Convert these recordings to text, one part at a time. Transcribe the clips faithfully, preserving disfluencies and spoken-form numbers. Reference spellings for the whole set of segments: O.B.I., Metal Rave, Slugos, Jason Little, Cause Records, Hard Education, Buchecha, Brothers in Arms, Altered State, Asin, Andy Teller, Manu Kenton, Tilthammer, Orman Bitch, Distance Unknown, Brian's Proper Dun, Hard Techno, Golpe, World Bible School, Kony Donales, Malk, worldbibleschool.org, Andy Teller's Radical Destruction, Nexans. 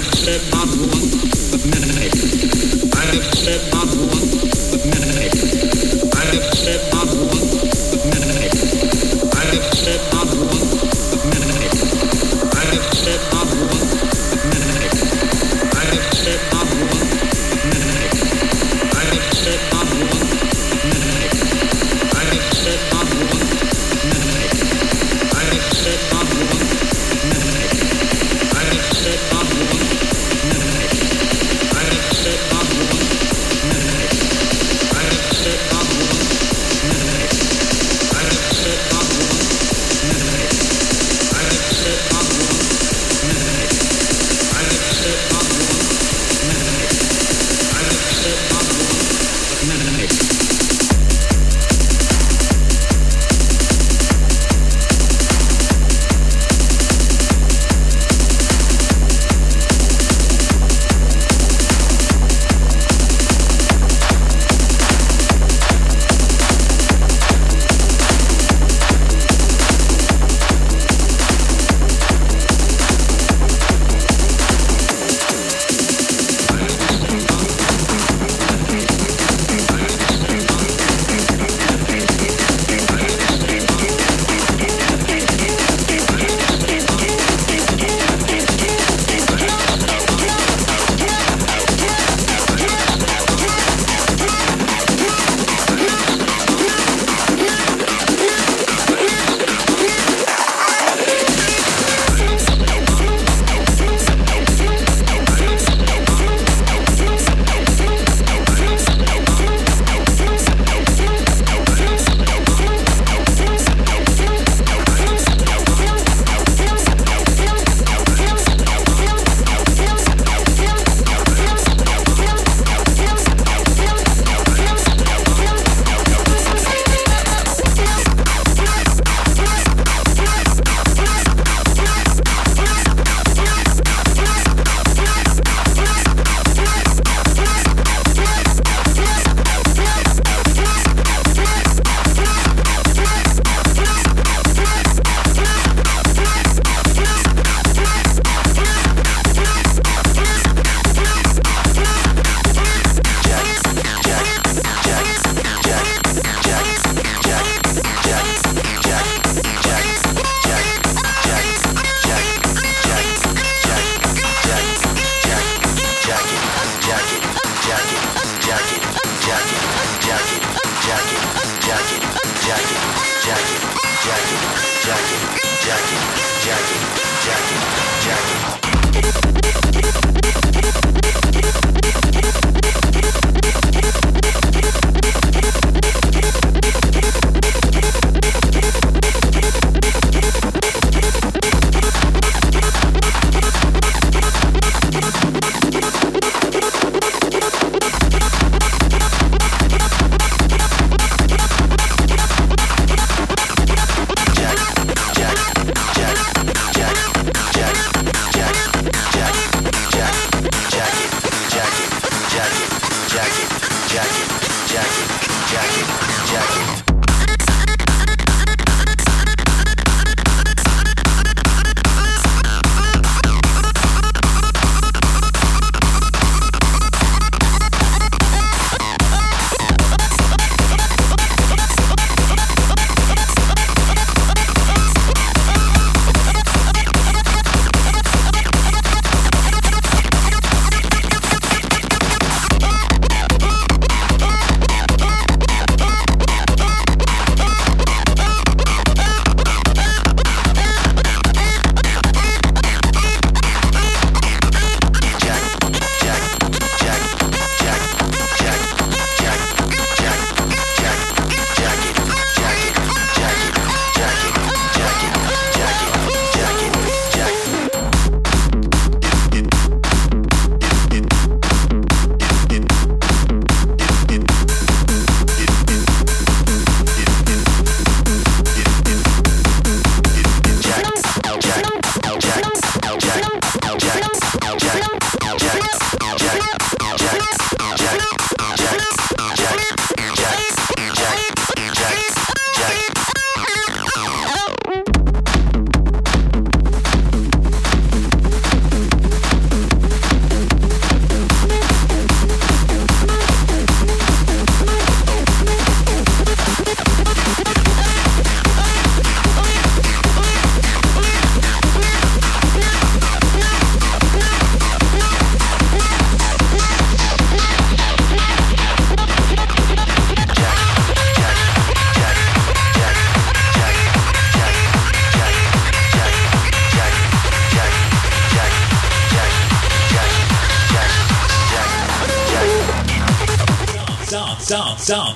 Set up one minute. I have set up one minute.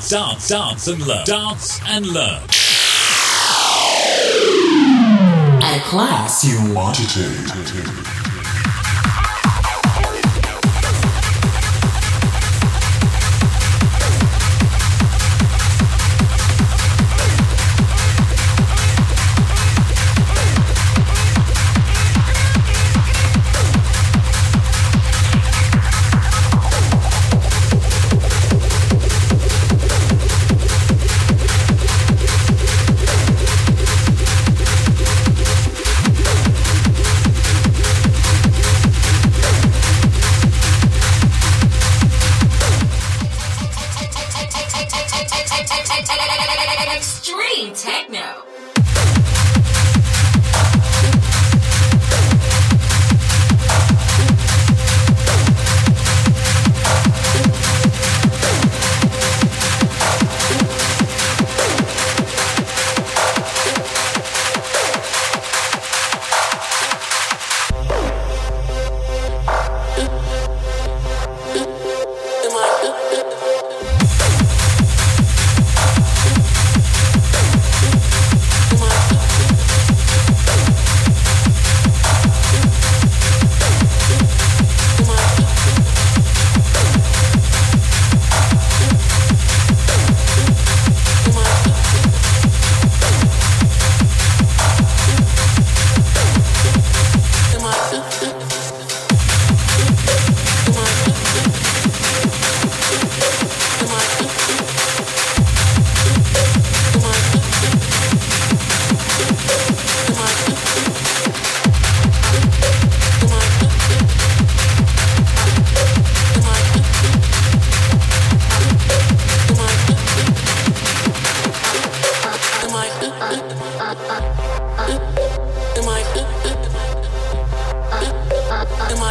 Dance, dance, dance and learn. Dance and learn. A class you want to take. Am I? Am I?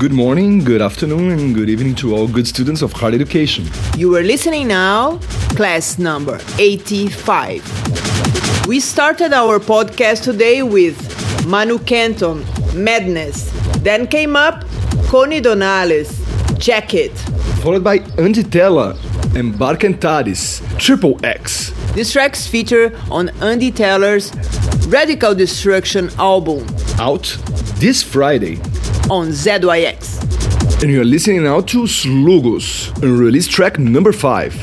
Good morning, good afternoon, and good evening to all good students of Hard Education. You are listening now, class number eighty-five. We started our podcast today with Manu Kenton, Madness. Then came up Kony Donales, Jacket. Followed by Andy Teller and Barcantaris, Triple X. These tracks feature on Andy Teller's Radical Destruction album. Out this Friday. On Z Y X. And you're listening now to Slugos, and release track number five.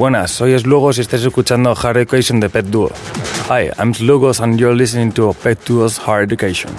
Buenas, soy Slugos y estás escuchando Hard Education de PetDuo. Hi, I'm Slugos and you're listening to PetDuo's Hard Education.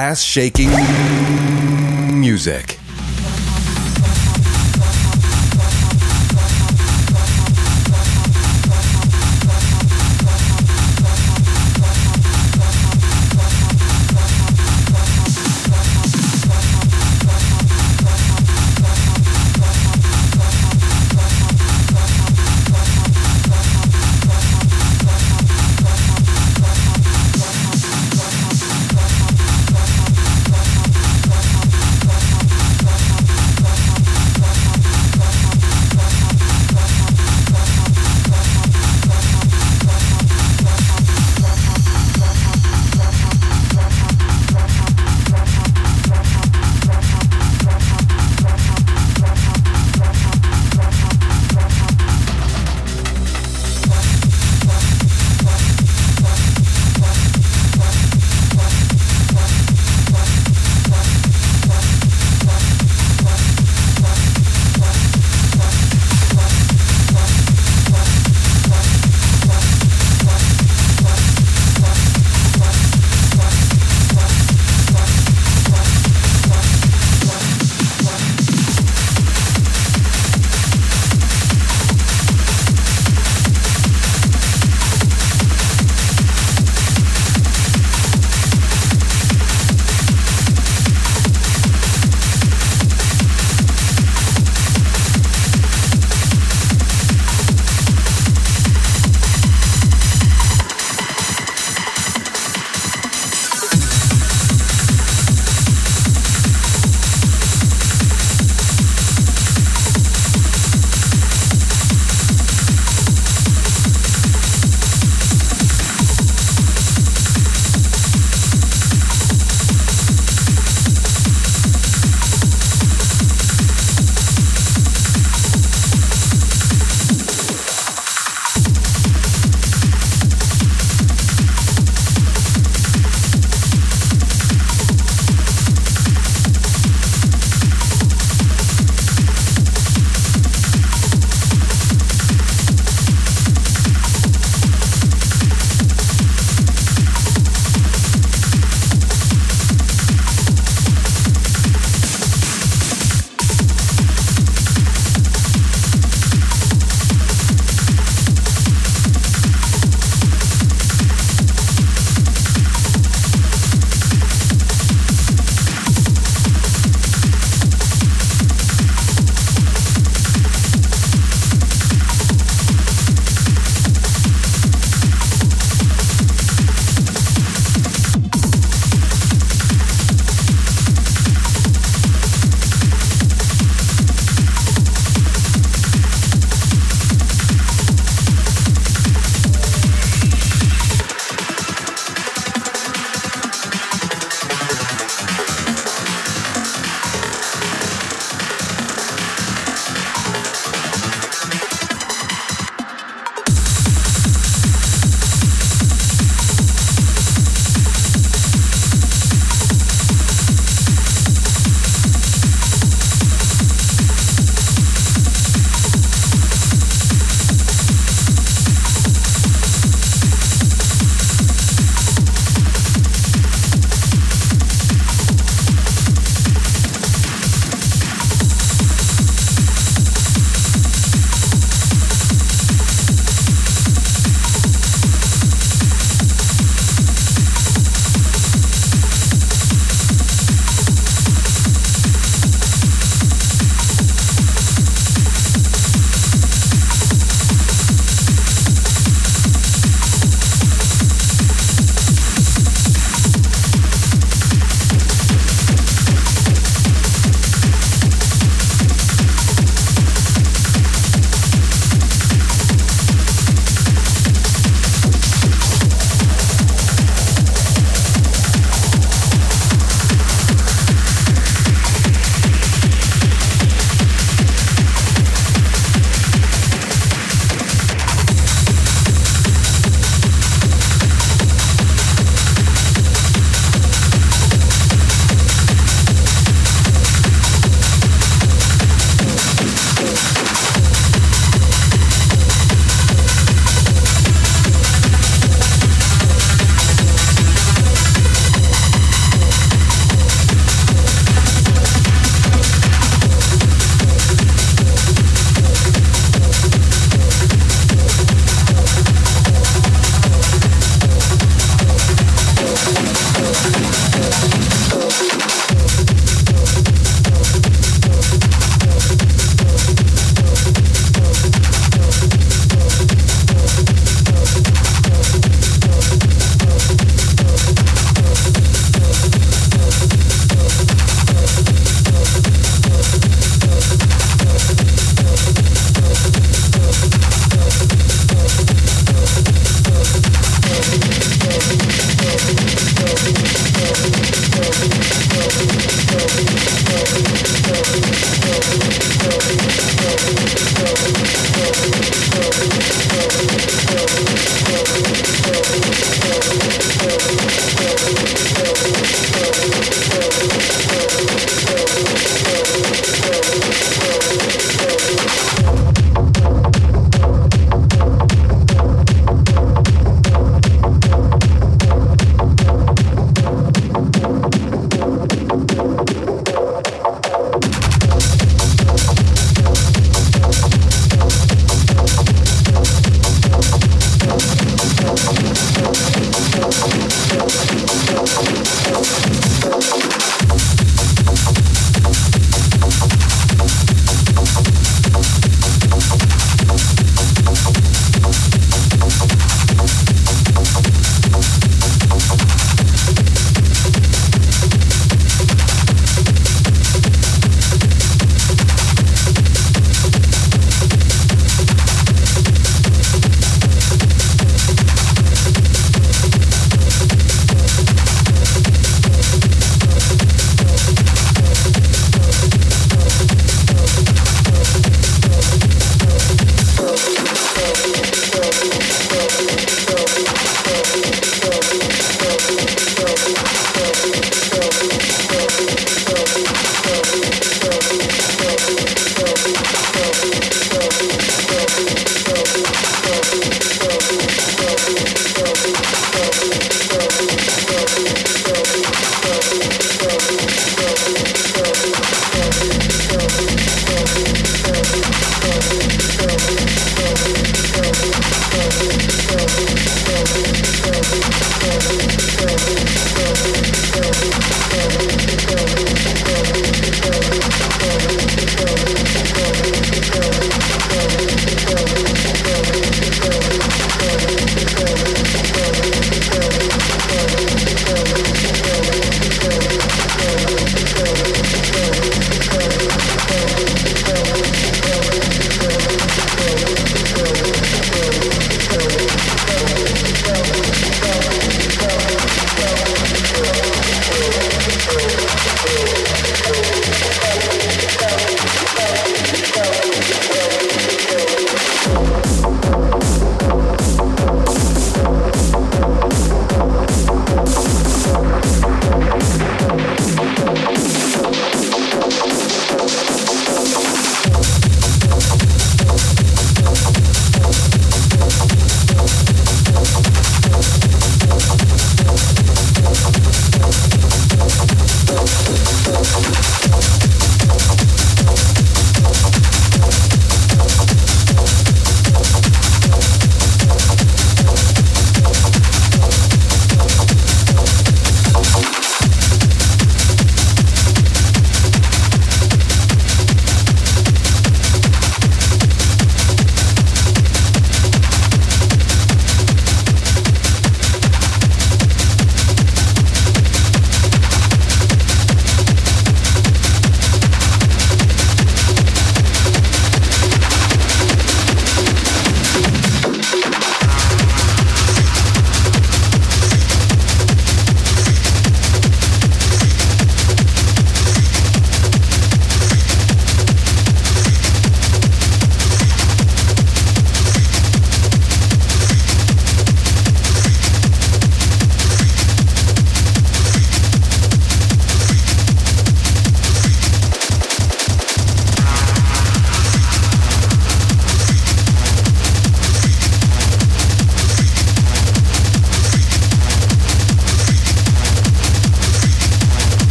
ass-shaking music.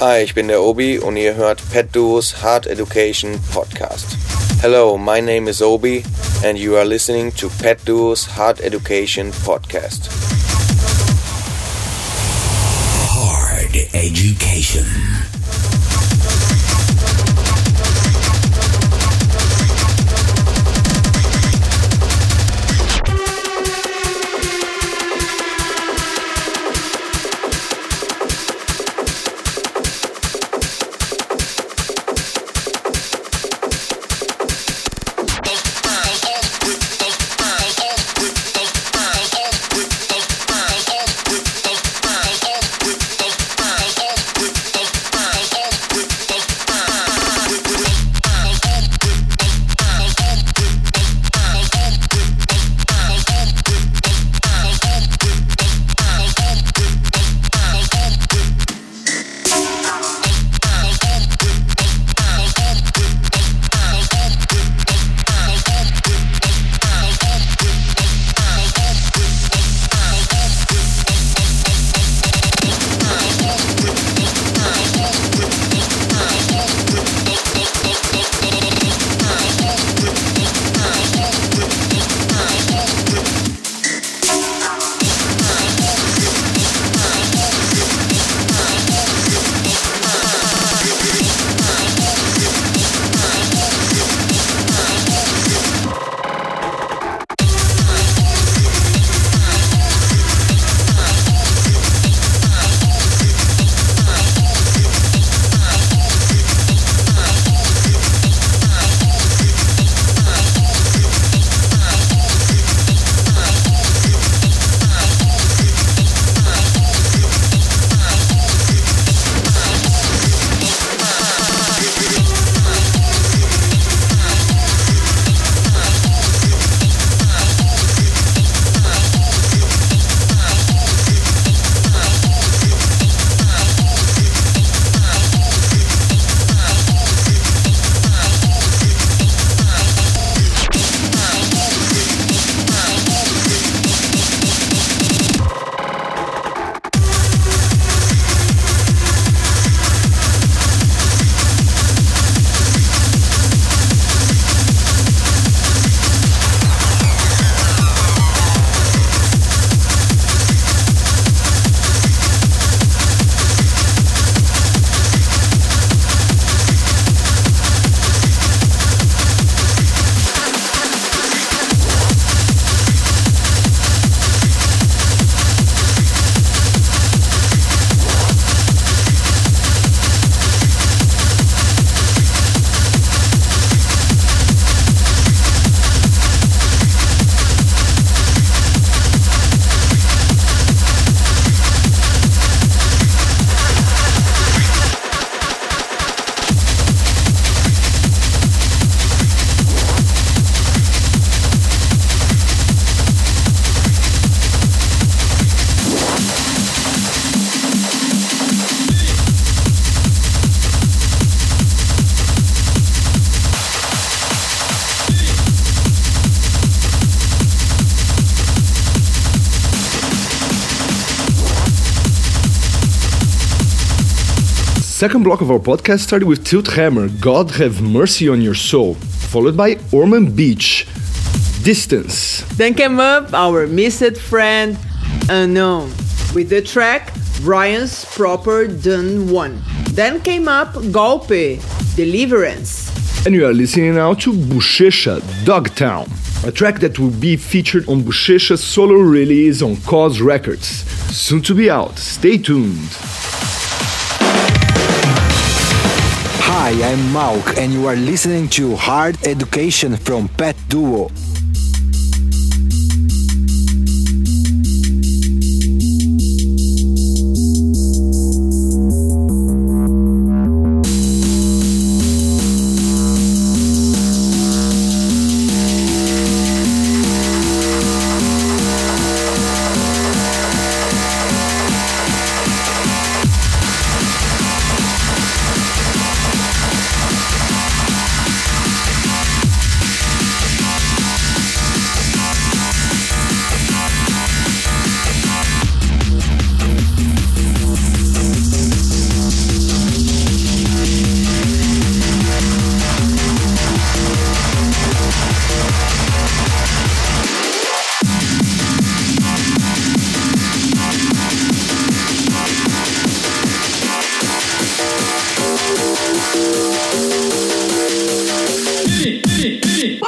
Hi, ich bin der Obi und ihr hört PetDuo's Hard Education Podcast. Hello, my name is Obi and you are listening to PetDuo's Hard Education Podcast. Hard Education. Second block of our podcast started with Tilthammer, God Have Mercy on Your Soul, followed by Orman Bitch, Distance. Then came up our missed friend, Unknown, with the track Brian's Proper Done One. Then came up Golpe, Deliverance. And you are listening now to Buchecha, Dogtown, a track that will be featured on Buchecha's solo release on Cause Records. Soon to be out, stay tuned. Hi, I'm Malk and you are listening to Hard Education from PetDuo. three.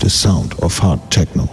The sound of hard techno.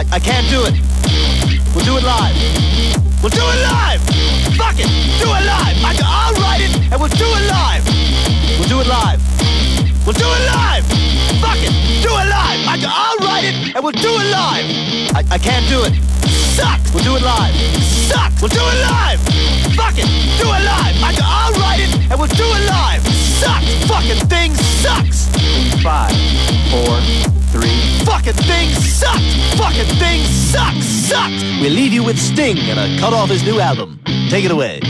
I, I can't do it. We'll do it live. We'll do it live! Fuck it! Do it live! I, I'll write it and we'll do it live! We'll do it live! We'll do it live! Fuck it! Do it live! I, I'll write it and we'll do it live! I, I can't do it. Sucks! We'll do it live! Sucks! We'll do it live! Fuck it! Do it live! I, I'll write it and we'll do it live! Sucks! Fucking thing sucks! Five, four, three. Fucking thing sucks! Fucking thing sucks! Sucks! We leave you with Sting and a cut off his new album. Take it away.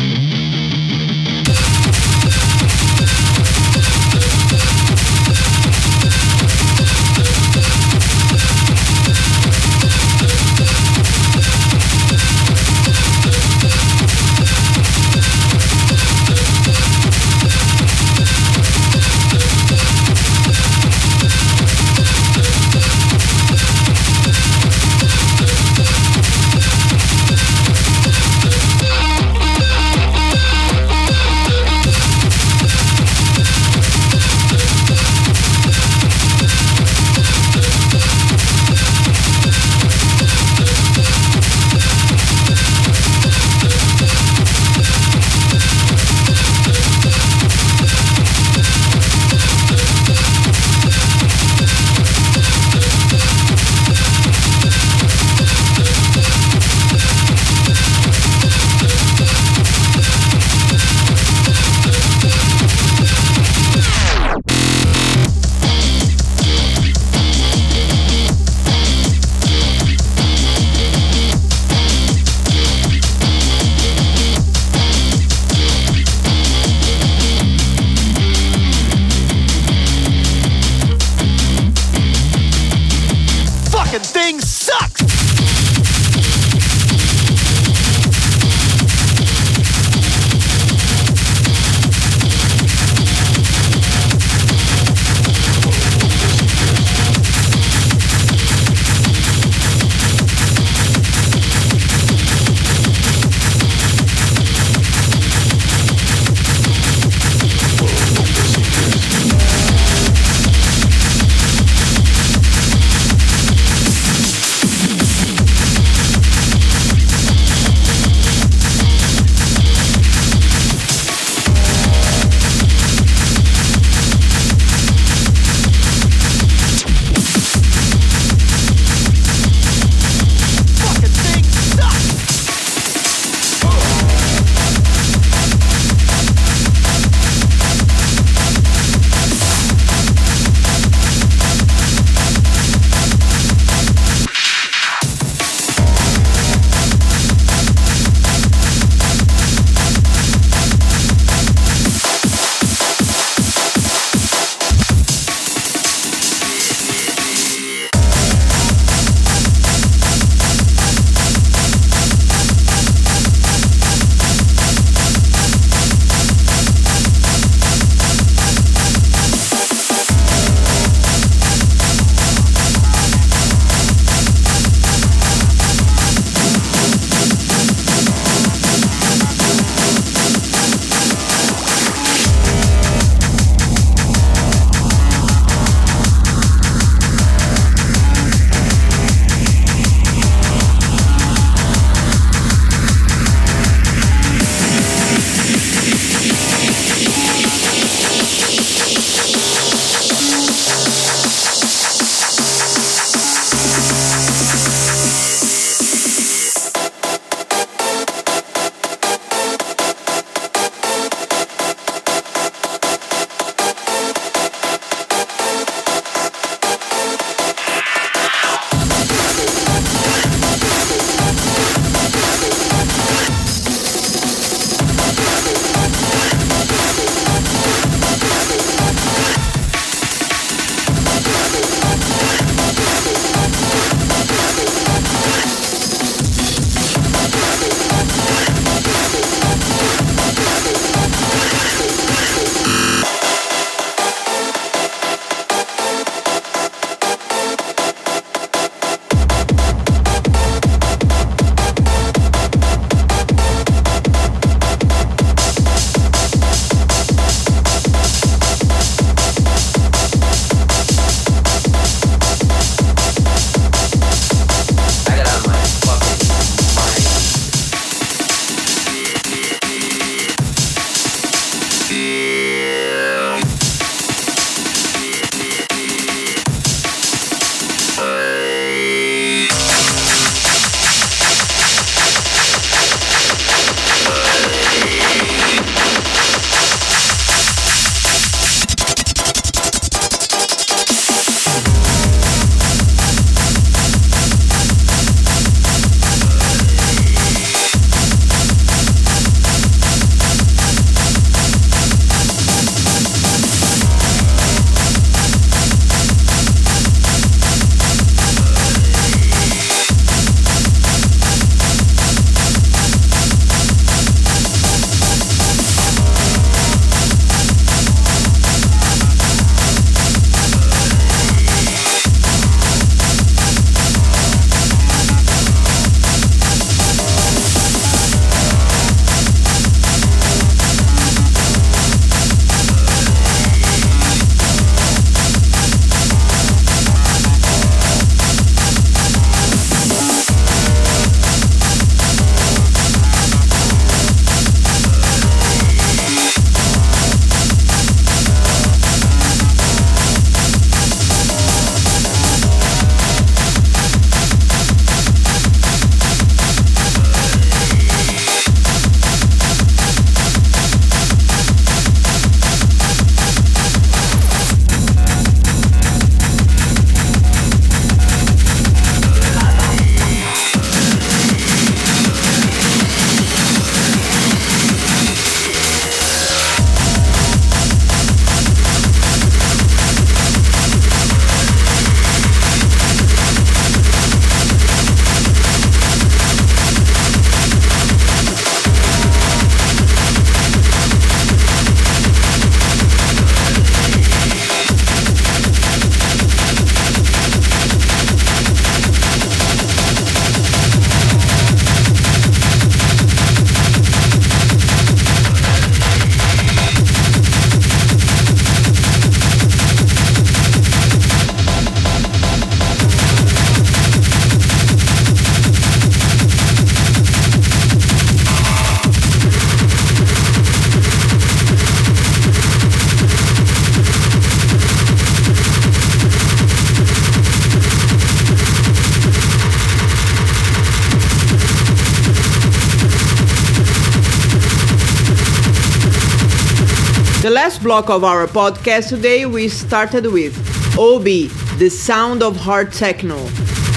The last block of our podcast today, we started with O B, the sound of hard techno.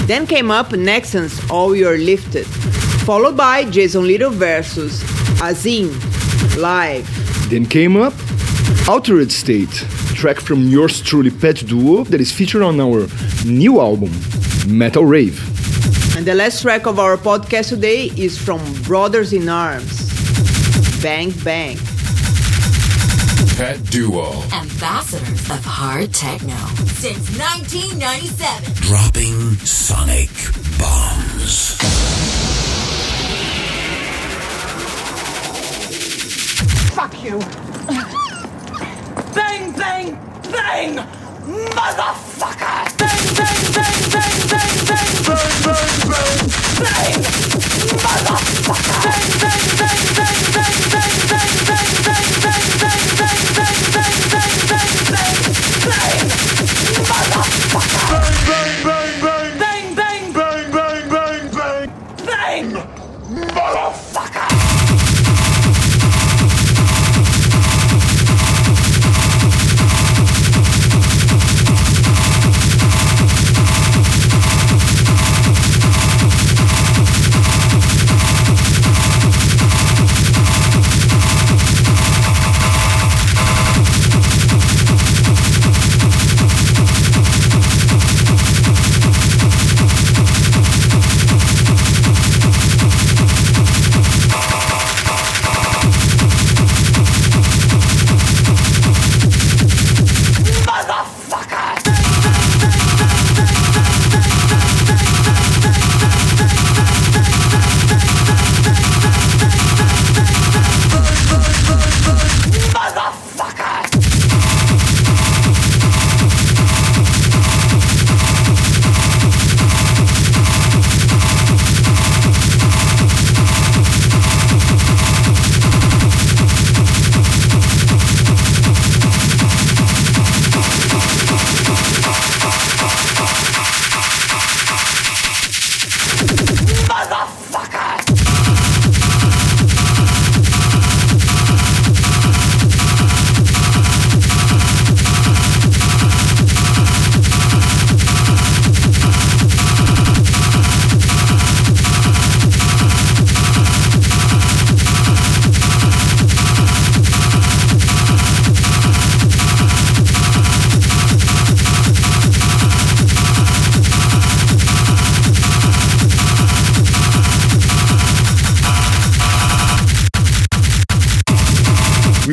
Then came up Nexans, All You're Lifted, followed by Jason Little versus Asin, Live. Then came up Altered State, track from yours truly PetDuo that is featured on our new album, Metal Rave. And the last track of our podcast today is from Brothers in Arms, Bang Bang. PetDuo, ambassadors of hard techno since nineteen ninety-seven, dropping sonic bombs. Fuck you. Bang bang bang, motherfucker. Bang bang bang bang bang bang bang bang bang bang, motherfucker. Bang bang bang bang bang bang bang bang bang bang bang.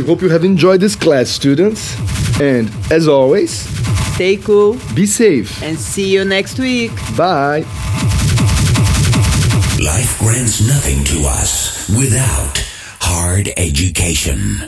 Hope you have enjoyed this class, students. And as always, stay cool, be safe, and see you next week. Bye. Life grants nothing to us without hard education.